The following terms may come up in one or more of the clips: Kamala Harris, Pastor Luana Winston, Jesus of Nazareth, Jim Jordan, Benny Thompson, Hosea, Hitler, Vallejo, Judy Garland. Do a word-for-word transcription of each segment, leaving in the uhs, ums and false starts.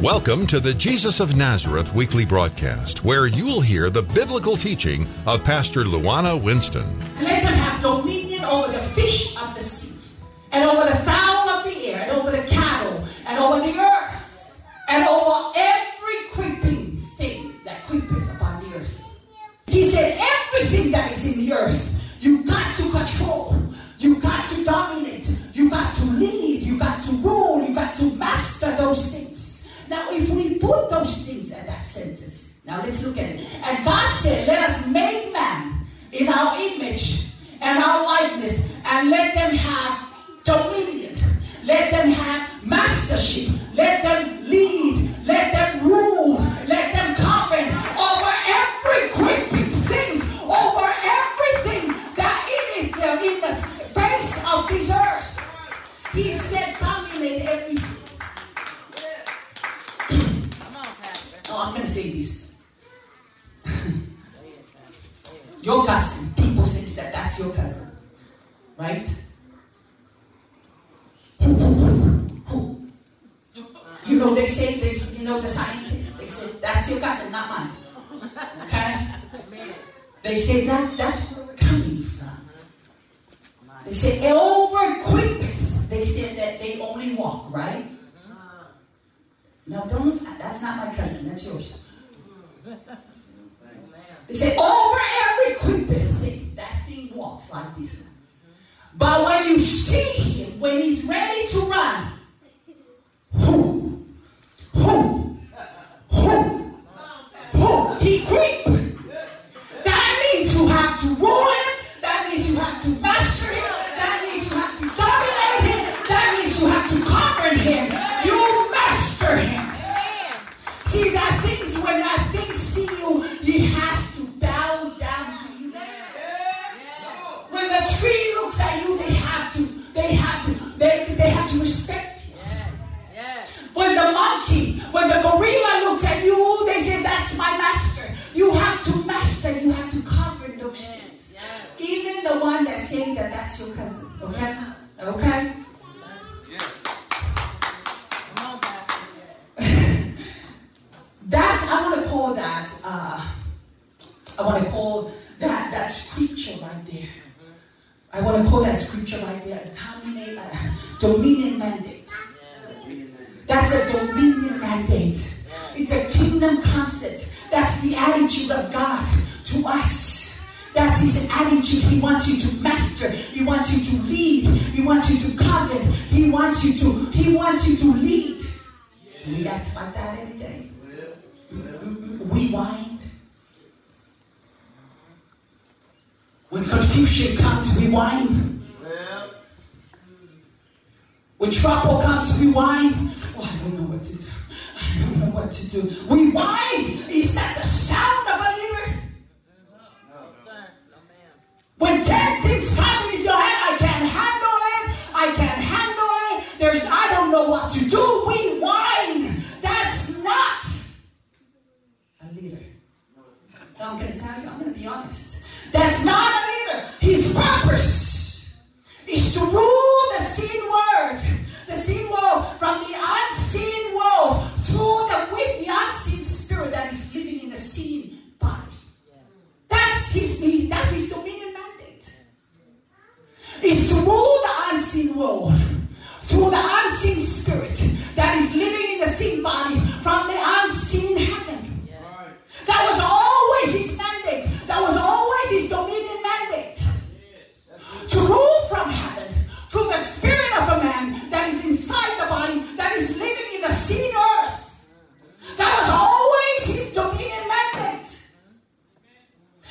Welcome to the Jesus of Nazareth weekly broadcast, where you'll hear the biblical teaching of Pastor Luana Winston. Let him have dominion over the fish of the sea, and over the fowl of the air, and over the cattle, and over the earth, and over every creeping thing that creepeth upon the earth. He said everything that is in the earth, you got to control, you got to dominate, you got to lead, you got to rule, you got to master those things. Now, if we put those things at that sentence, now let's look at it. And God said, let us make man in our image and our likeness, and let them have dominion. Let them have mastership. Let them lead. Let them rule. Let them govern over every creeping thing, over everything that it is there in the face of this earth. He said, dominate everything. I'm going to say this. Your cousin, people think that that's your cousin. Right? Who, who, who, who? You know, they say, they, you know, the scientists, they say, that's your cousin, not mine. Okay? They say, that's, that's where we're coming from. They say, over creepers, they said that they only walk, right? No, don't. That's not my cousin. That's yours. They say, over every creeping thing, that thing walks like this one. But when you see him, when he's ready to run, who, who, who, who, he creep. That means you have to rule him. That means you have to master him. That means you have to dominate him. That means you have to govern him. You master him. See, that things, when that thing see you, he has to bow down to you. When the tree looks at you, they have to, they have to, they, they have to respect you. When the monkey, when the gorilla looks at you, they say, that's my master. You have to master, you have to govern those things. Even the one that's saying that that's your cousin, okay? Okay? That's, I want to call that, uh, I want to call that, that scripture right there. I want to call that scripture right there, dominate, uh, dominion mandate. That's a dominion mandate. It's a kingdom concept. That's the attitude of God to us. That's his attitude. He wants you to master. He wants you to lead. He wants you to govern. He wants you to, he wants you to lead. Do we act like that every day? We whine. When confusion comes, we whine. When trouble comes, we whine. Oh, I don't know what to do. I don't know what to do. We whine. Is that the sound of a leader? When ten things come in your head, I can't handle it. I can't handle it. There's, I don't know what to do. We whine. That's not a leader. Now I'm going to tell you, I'm going to be honest. That's not a leader. His purpose is to rule the seen world, the seen world from the unseen world through the with the unseen spirit that is living in the seen body. That's his that's his dominion mandate. Is to rule the unseen world through the unseen spirit that is living in the seen body from the unseen heaven. That was always his mandate. That was always his dominion mandate. Yes. To rule from heaven through the spirit of a man that is inside the body, that is living in the seen earth. That was always his dominion mandate.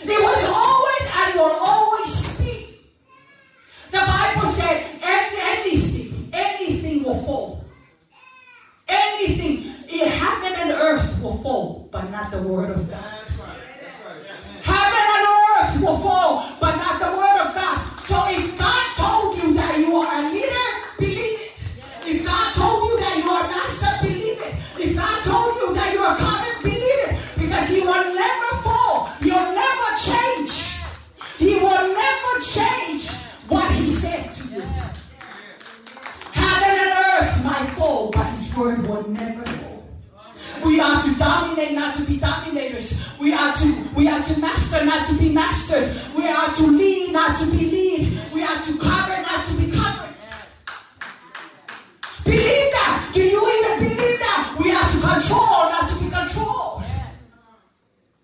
It was always and will always be. The Bible said, any, anything, any the word of God. That's right. That's right. Heaven and earth will fall, but not the word of God. So if God told you that you are a leader, believe it. If God told you that you are a master, believe it. If God told you that you are a covenant, believe it. Because he will never fall. You'll never change. He will never change what he said to you. Heaven and earth might fall, but his word will never fall. We are to dominate, not to be dominators. We are to we are to master, not to be mastered. We are to lead, not to be lead. We are to cover, not to be covered. Believe that. Do you even believe that? We are to control, not to be controlled.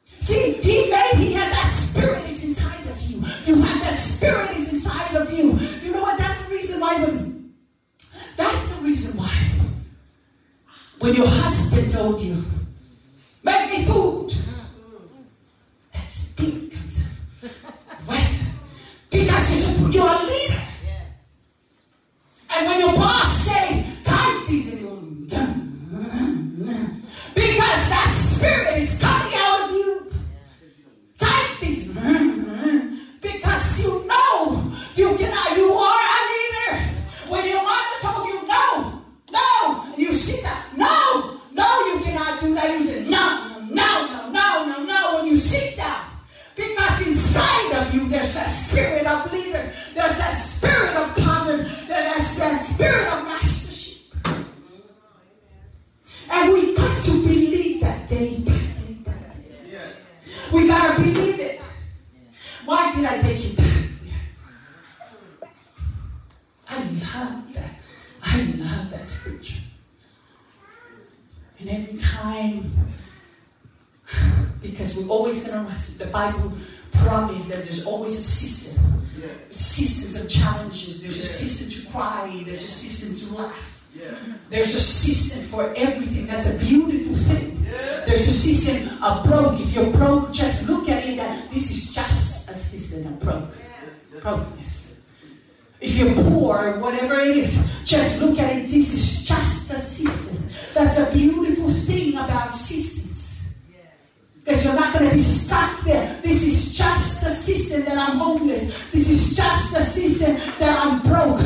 See, he made, he had that spirit is inside of you. You have that spirit is inside of you. You know what? That's the reason why when, that's the reason why when your husband told you, make me food, that spirit comes out. Right? Because you're, you're a leader. Yeah. And when your boss say, type these, and you're done. Because that spirit is coming out of you. Type these. Because you know you cannot, you are a leader. When your mother told you, no, no, and you see that. No, no, you cannot do that. You say, no, no, no, no, no, no, when you sit down. Because inside of you, there's a spirit of leader. There's a spirit of common. There's a spirit of mastership. And we got to believe that day by day by day. We got to believe it. Why did I take it back there? I love that. I love that scripture. And every time, because we're always going to wrestle, the Bible promised that there's always a season. Yeah. Seasons of challenges. There's yeah. a season to cry. There's a season to laugh. Yeah. There's a season for everything. That's a beautiful thing. Yeah. There's a season of broke. If you're broke, just look at it that this is just a season of broke. Yeah. Brokenness. If you're poor, whatever it is, just look at it. This is just a season. That's a beautiful thing about seasons. Because you're not going to be stuck there. This is just a season that I'm homeless. This is just a season that I'm broke.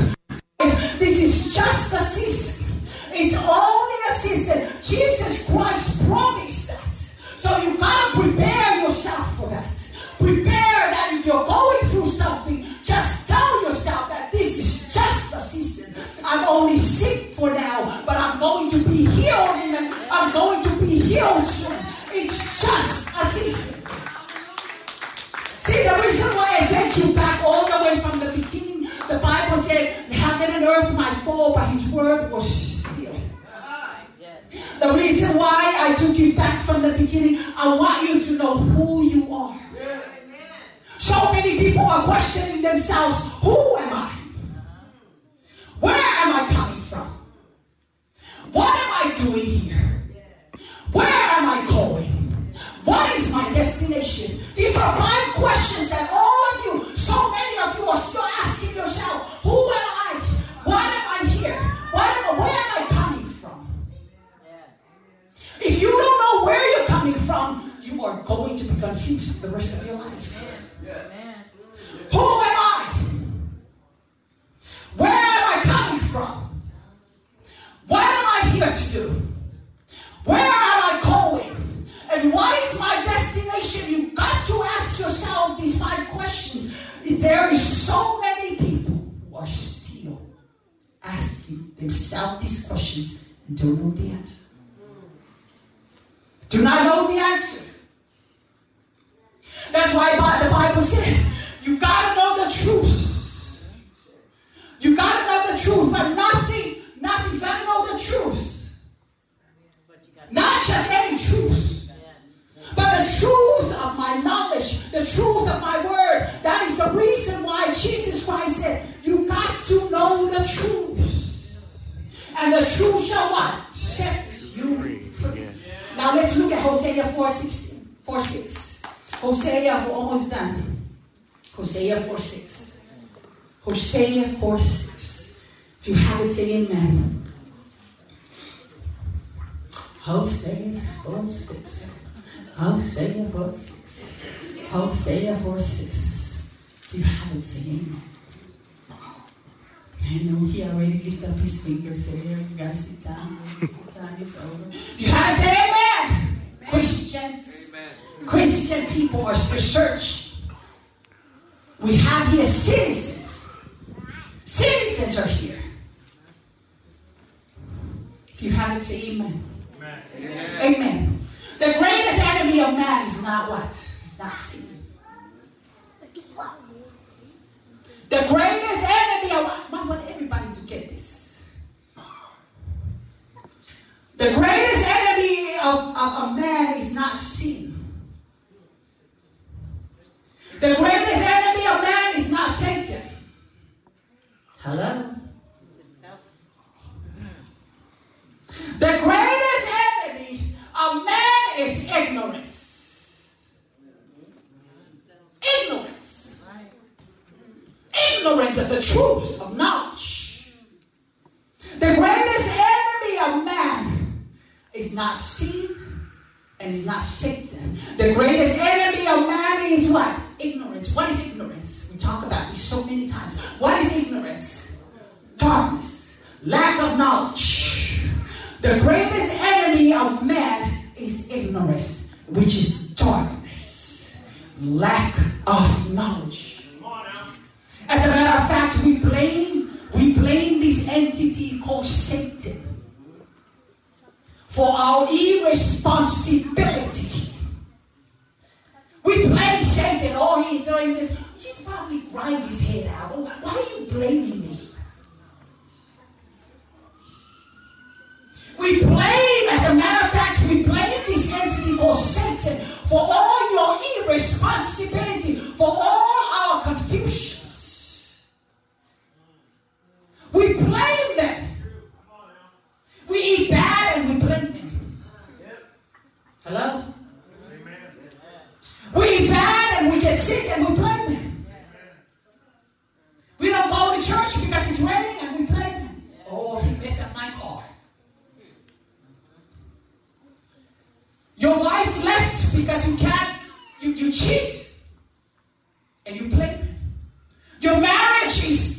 This is just a season. It's only a season. Jesus Christ promised that. So you've got to prepare yourself for that. Prepare that if you're going through something, just tell yourself that this is just a season. I'm only sick for now, but I'm going to be healed. And I'm going to be healed soon. It's just a season. See, the reason why I take you back all the way from the beginning, the Bible said, heaven and earth might fall, but his word was still. The reason why I took you back from the beginning, I want you to know who you are. So many people are questioning themselves, who am I? Where am I coming from? What am I doing here? Where am I going? What is my destination? These are five questions that all of you, so many of you are still asking yourself, who am I? What am I here? What am I, where am I coming from? If you don't know where you're coming from, you are going to be confused for the rest of your life. Yeah. Who am I? Where am I coming from? What am I here to do? Where am I going? And what is my destination? You've got to ask yourself these five questions. There is so many people who are still asking themselves these questions and don't know the answer. Do not know the answer. That's why the Bible said, you gotta know the truth. You gotta know the truth, but nothing, nothing. You gotta know the truth. Not just any truth, but the truth of my knowledge, the truth of my word. That is the reason why Jesus Christ said, you got to know the truth. And the truth shall what? Set you free. Now let's look at Hosea four sixteen, four six. Hosea, we're almost done. Hosea four six. Hosea four six. If you have it, say amen. Hosea four six. Hosea four six. Hosea four six. If you haven't, say amen. I know he already lifted up his finger, said, here, you guys sit down. Sit down, it's over. You haven't said amen. Amen. Christians, amen. Christian people are the church. We have here citizens. Citizens are here. If you haven't, say amen. Amen. Amen. Amen. The greatest enemy of man is not what? It's not sin. The greatest enemy of man. I want everybody to get this. The greatest enemy of, of a man is not sin. The greatest enemy of man is not Satan. Hello? The greatest enemy of man is ignorance. Ignorance. Ignorance of the truth, of knowledge. The greatest enemy of man is not sin and is not Satan. The greatest enemy of man is what? Ignorance. What is ignorance? We talk about this so many times. What is ignorance? Darkness. Lack of knowledge. The greatest enemy of man is ignorance, which is darkness. Lack of knowledge. As a matter of fact, we blame, we blame this entity called Satan for our irresponsibility. We blame Satan. Oh, he's doing this. He's probably grinding his head out. Why are you blaming me? We blame, as a matter of fact, we blame this entity called Satan for all your irresponsibility, for all our confusions. We blame them. We eat bad and we blame them. Hello? We eat bad and we get sick and we blame them. We don't go to church because it's raining and we blame them. Oh, he messed up my car. Your wife left because you can't, you, you cheat and you blame them. Your marriage is,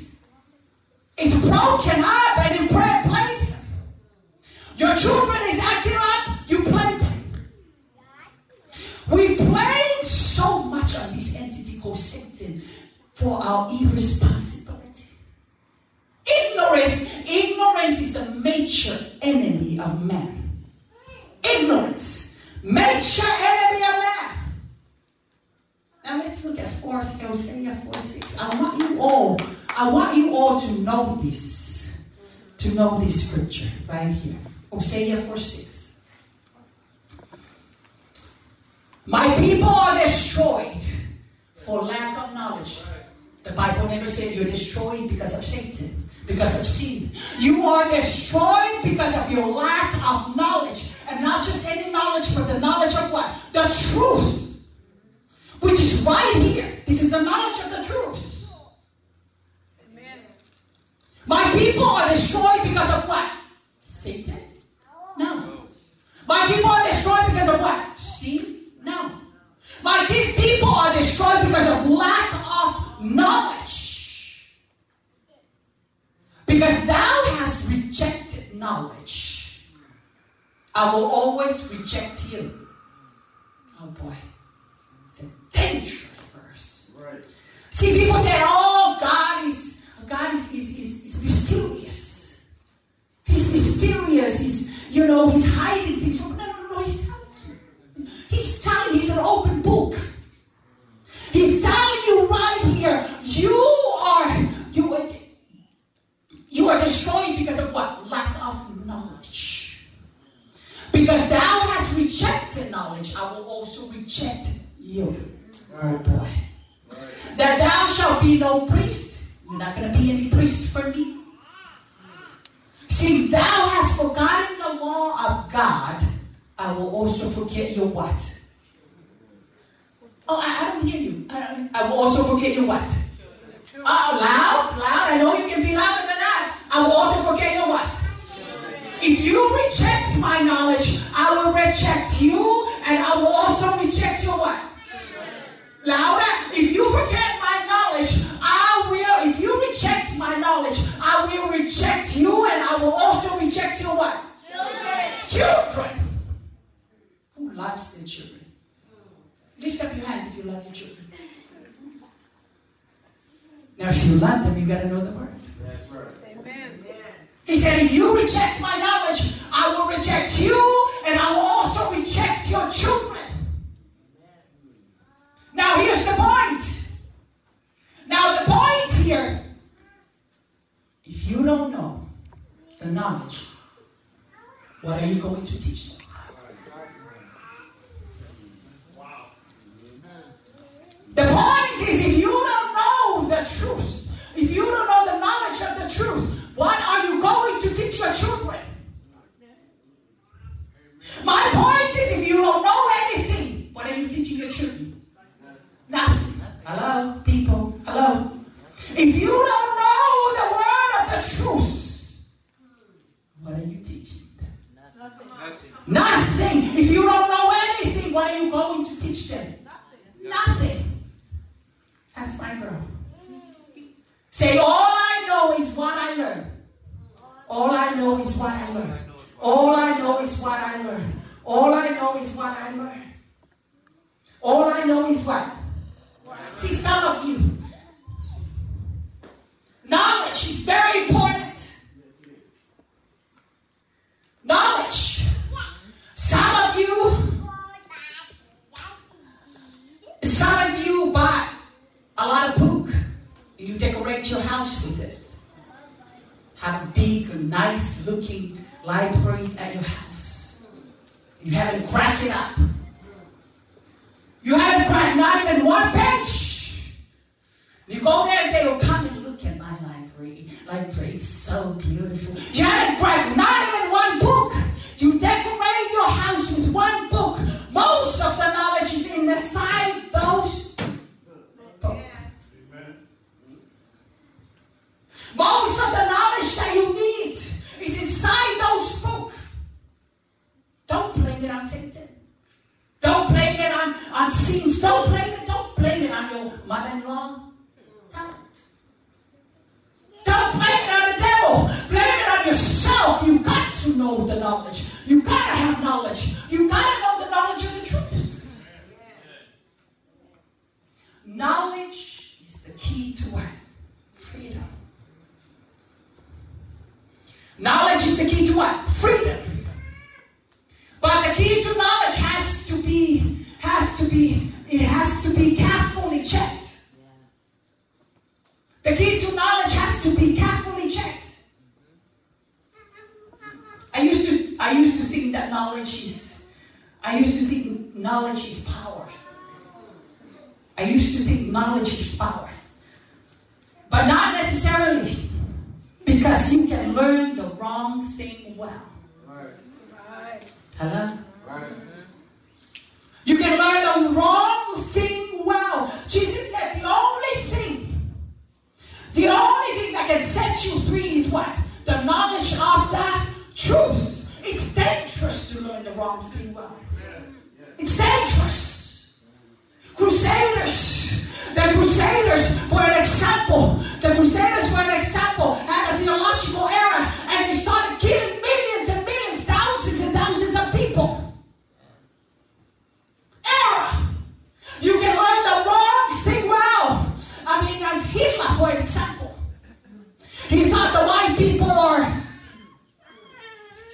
is broken up and you pray, blame them. Your children is acting up, you blame them. We blame so much on this entity called Satan for our irresponsibility. Ignorance, ignorance is a major enemy of man. Ignorance. Major enemy of man. Now let's look at four, Hosea four six. I want you all, I want you all to know this, to know this scripture right here. Hosea four six. My people are destroyed for lack of knowledge. The Bible never said you're destroyed because of Satan, because of sin. You are destroyed because of your lack of knowledge. And not just any knowledge, but the knowledge of what? The truth. Which is right here. This is the knowledge of the truth. Amen. My people are destroyed because of what? Satan? No. My people are destroyed because of what? Sin? No. My these people are destroyed because of lack of knowledge. Because thou hast rejected knowledge. I will always reject you. Oh boy. It's a dangerous verse. Right. See, people say, oh, God is God is, is, is, is mysterious. He's mysterious. He's, you know, he's hiding things. No, no, no, he's telling you. He's telling you, he's an open book. He's telling you right here, you are you are, you are destroyed because of what? Lack of knowledge. Because thou hast rejected knowledge, I will also reject you. Right. Oh boy. Right. That thou shalt be no priest. You're not going to be any priest for me. See, thou hast forgotten the law of God, I will also forget your what? Oh, I, I don't hear you. I, I will also forget your what? Oh, loud, loud. I know you can be louder than that. I will also forget your what? If you reject my knowledge, I will reject you and I will also reject your what? Louder. If you forget my knowledge, I will, if you reject my knowledge, I will reject you, and I will also reject your what? Children. Children. Who loves their children? Lift up your hands if you love your children. Now, if you love them, you got to know the word. That's right. Amen. He said, if you reject my knowledge, I will reject you, and I will also reject your children. Now, here's the point. Now, the point here, if you don't know the knowledge, what are you going to teach them? The point is, if you don't know the truth, if you don't know the knowledge of the truth, what are you going to teach your children? My point is, if you don't know anything, what are you teaching your children? Nothing. Hello, people. Hello. If you don't know the word of the truth, what are you teaching them? Nothing. Nothing. If you don't know anything, what are you going to teach them? Nothing. That's my girl. Say, all I know is what I learn. All I know is what I learn. All I know is what I learn. All I know is what I learn. All I know is what? See, some of you, knowledge is very important. Knowledge. Some of you, some of you buy a lot of book, and you decorate your house with it. Have a big, nice looking library at your house. You haven't cracked it up. You haven't cracked not even one page. You go there and say, oh, come and look at my library. Library is so beautiful. You haven't cracked not even one book. You decorate your house with one book. Most of the knowledge is in the side those books. Most of the knowledge that you need is inside those books. Don't blame it on Satan. Don't blame it on, on scenes. Don't blame it. Don't blame it on your mother-in-law. Don't. Don't blame it on the devil. Blame it on yourself. You got to know the knowledge. You got to have knowledge. You got to know the knowledge of the truth. Yeah. Knowledge is the key to what? Freedom. Knowledge is the key to what? Freedom. But the key to knowledge has to be, has to be, it has to be carefully checked. The key to knowledge has to be carefully checked. I used to, I used to think that knowledge is, I used to think knowledge is power. I used to think knowledge is power. But not necessarily. Because you can learn the wrong thing well. Right. Right. Hello? Right. You can learn the wrong thing well. Jesus said the only thing, the only thing that can set you free is what? The knowledge of the truth. It's dangerous to learn the wrong thing well. Yeah. Yeah. It's dangerous. Crusaders. The Crusaders were an example. The Crusaders were an example at a theological era, and they started killing millions and millions, thousands and thousands of people. Error. You can learn the wrong thing well. I mean, like Hitler, for an example. He thought the white people are,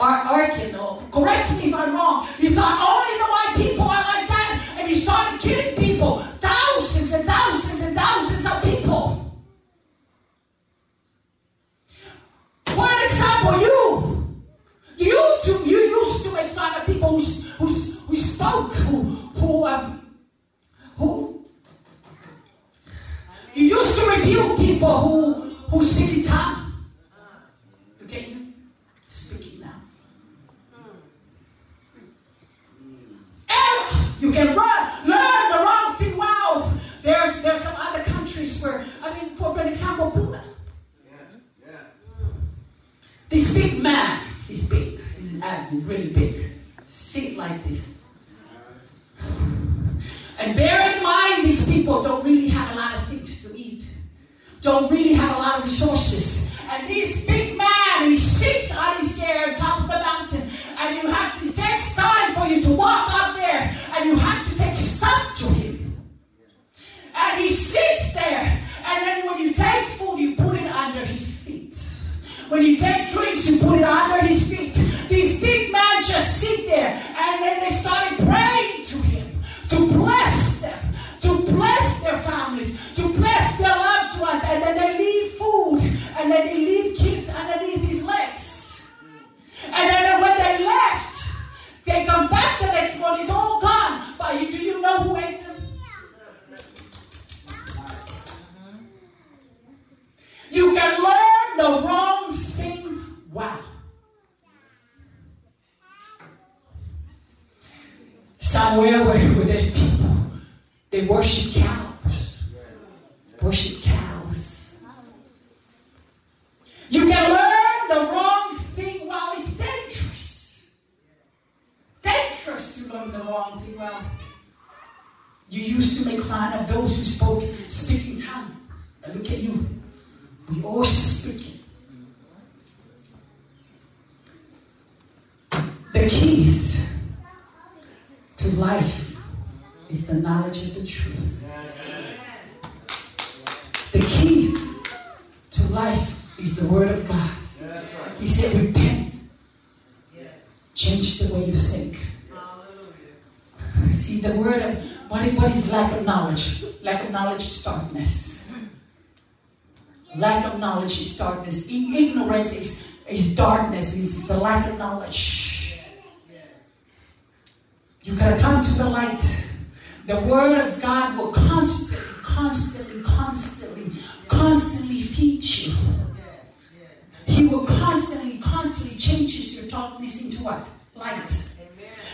are, are you know, correct me if I'm wrong. He thought only the white people are like that, and he started killing people. Thousands and thousands and thousands of people. For an example, you, you, too, you used to make fun of people who, who, who spoke, who, who, um, who, you used to rebuke people who, who speak in tongues. Okay, you speaking now. Error, you can run, learn the wrong thing. There's, there's some other countries where, I mean, for, for example, Buddha. Yeah, yeah. This big man, he's big, he's really big. Shit like this. And bear in mind, these people don't really have a lot of things to eat. Don't really have a lot of resources. And this big man, he sits on his chair on top of the mountain. And you have to, it takes time for you to walk up there. And you have to take stuff to him. And he sits there. And then when you take food, you put it under his feet. When you take drinks, you put it under his feet. These big men just sit there. And then they started praying to him to bless them, to bless their families, to bless their loved ones. And then they leave food. And then they leave gifts underneath his legs. And then when they left, they come back the next morning. It's all gone. But you, do you know who ate them? You can learn the wrong thing well. Somewhere where, where there's people, they worship cows. Worship cows. You can learn the wrong thing well. It's dangerous. Dangerous to learn the wrong thing well. You used to make fun of those who spoke speaking tongue. Now look at you. We all speaking. The keys to life is the knowledge of the truth. The keys to life is the word of God. He said, repent. Change the way you think. See, the word of what is lack of knowledge? Lack of knowledge is darkness. Lack of knowledge is darkness. Ignorance is, is darkness. It's, it's a lack of knowledge. You gotta come to the light. The word of God will constantly, constantly, constantly, constantly feed you. He will constantly, constantly changes your darkness into what? Light.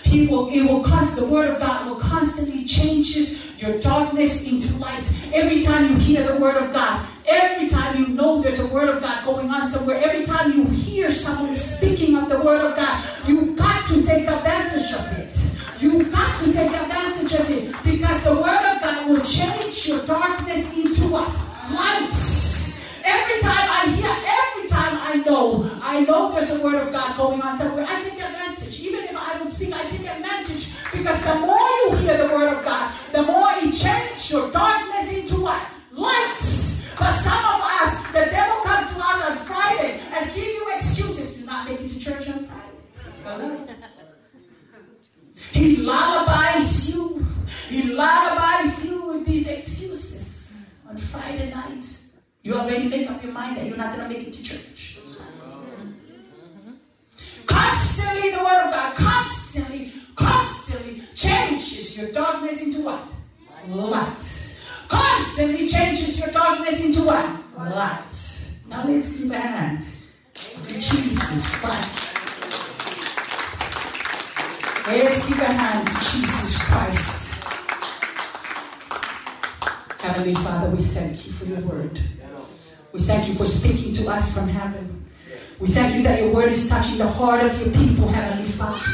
He will, it will constantly, the word of God will constantly changes your darkness into light. Every time you hear the word of God, every time you know there's a word of God going on somewhere, every time you hear someone speaking of the word of God, you've got to take advantage of it. You've got to take advantage of it because the word of God will change your darkness into what? Light. Every time I hear, every time I know, I know there's a word of God going on somewhere, I take advantage. Even if I don't speak, I take advantage. Because the more you hear the word of God, the more it changes your darkness into what? Light. But some of us, the devil comes to us on Friday and give you excuses to not make it to church on Friday. He lullabies you. He lullabies you with these excuses on Friday night. You already make up your mind that you're not going to make it to church. Constantly, the word of God constantly, constantly changes your darkness into what? Light. Constantly changes your darkness into what? Light. Now let's give a hand to Jesus Christ. Let's give a hand to Jesus Christ. Heavenly Father, we thank you for your word. We thank you for speaking to us from heaven. We thank you that your word is touching the heart of your people, Heavenly Father.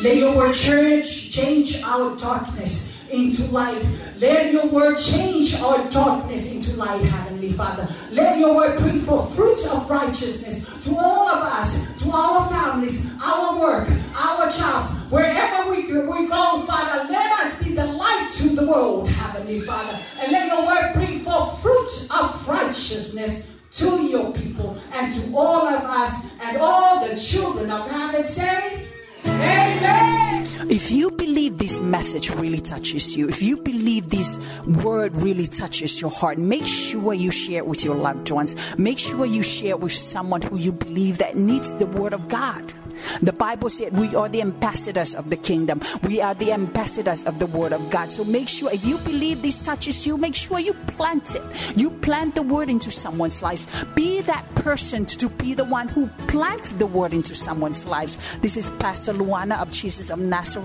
Let your word church change our darkness into light. Let your word change our darkness into light, Heavenly Father. Let your word bring forth fruits of righteousness to all of us, to our families, our work, our jobs, wherever we go, Father. Let us be the light to the world, Heavenly Father. And let your word bring forth fruits of righteousness to your people and to all of us and all the children of heaven say, amen. If you believe this message really touches you, if you believe this word really touches your heart, make sure you share it with your loved ones. Make sure you share it with someone who you believe that needs the word of God. The Bible said we are the ambassadors of the kingdom. We are the ambassadors of the word of God. So make sure if you believe this touches you, make sure you plant it. You plant the word into someone's life. Be that person to be the one who plants the word into someone's lives. This is Pastor Luana of Jesus of Nazareth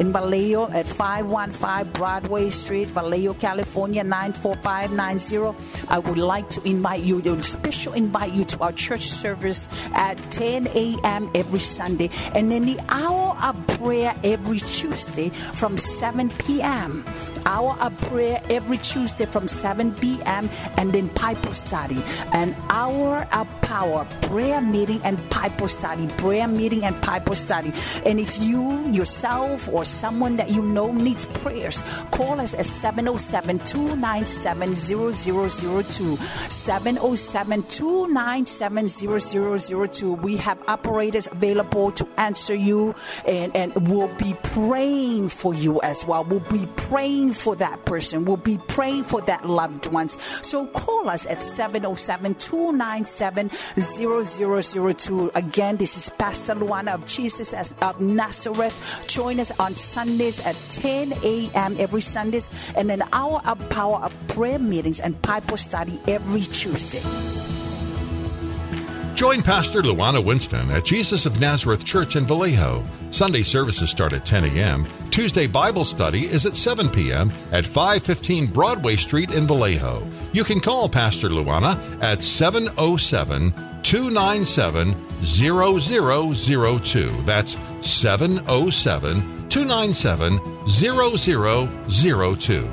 in Vallejo at five one five Broadway Street, Vallejo, California, nine four five nine zero. I would like to invite you, to special invite you to our church service at ten a.m. every Sunday, and then the hour of prayer every Tuesday from seven p.m. hour of prayer every Tuesday from seven p.m. and then Bible study. An hour of power, prayer meeting and Bible study, prayer meeting and Bible study. And if you yourself or someone that you know needs prayers, call us at seven oh seven, two nine seven, zero zero zero two, seven oh seven, two nine seven, zero zero zero two. We have operators available to answer you, and, and we'll be praying for you as well. We'll be praying for that person. We'll be praying for that loved ones. So call us at seven oh seven, two nine seven, zero zero zero two. Again, this is Pastor Luana of Jesus of Nazareth. Join us on Sundays at ten a.m. every Sundays, and an hour of power of prayer meetings and Bible study every Tuesday. Join Pastor Luana Winston at Jesus of Nazareth Church in Vallejo. Sunday services start at ten a.m. Tuesday Bible study is at seven p.m. at five fifteen Broadway Street in Vallejo. You can call Pastor Luana at seven oh seven, two nine seven, zero zero zero two. That's seven oh seven, two nine seven, zero zero zero two.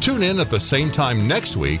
Tune in at the same time next week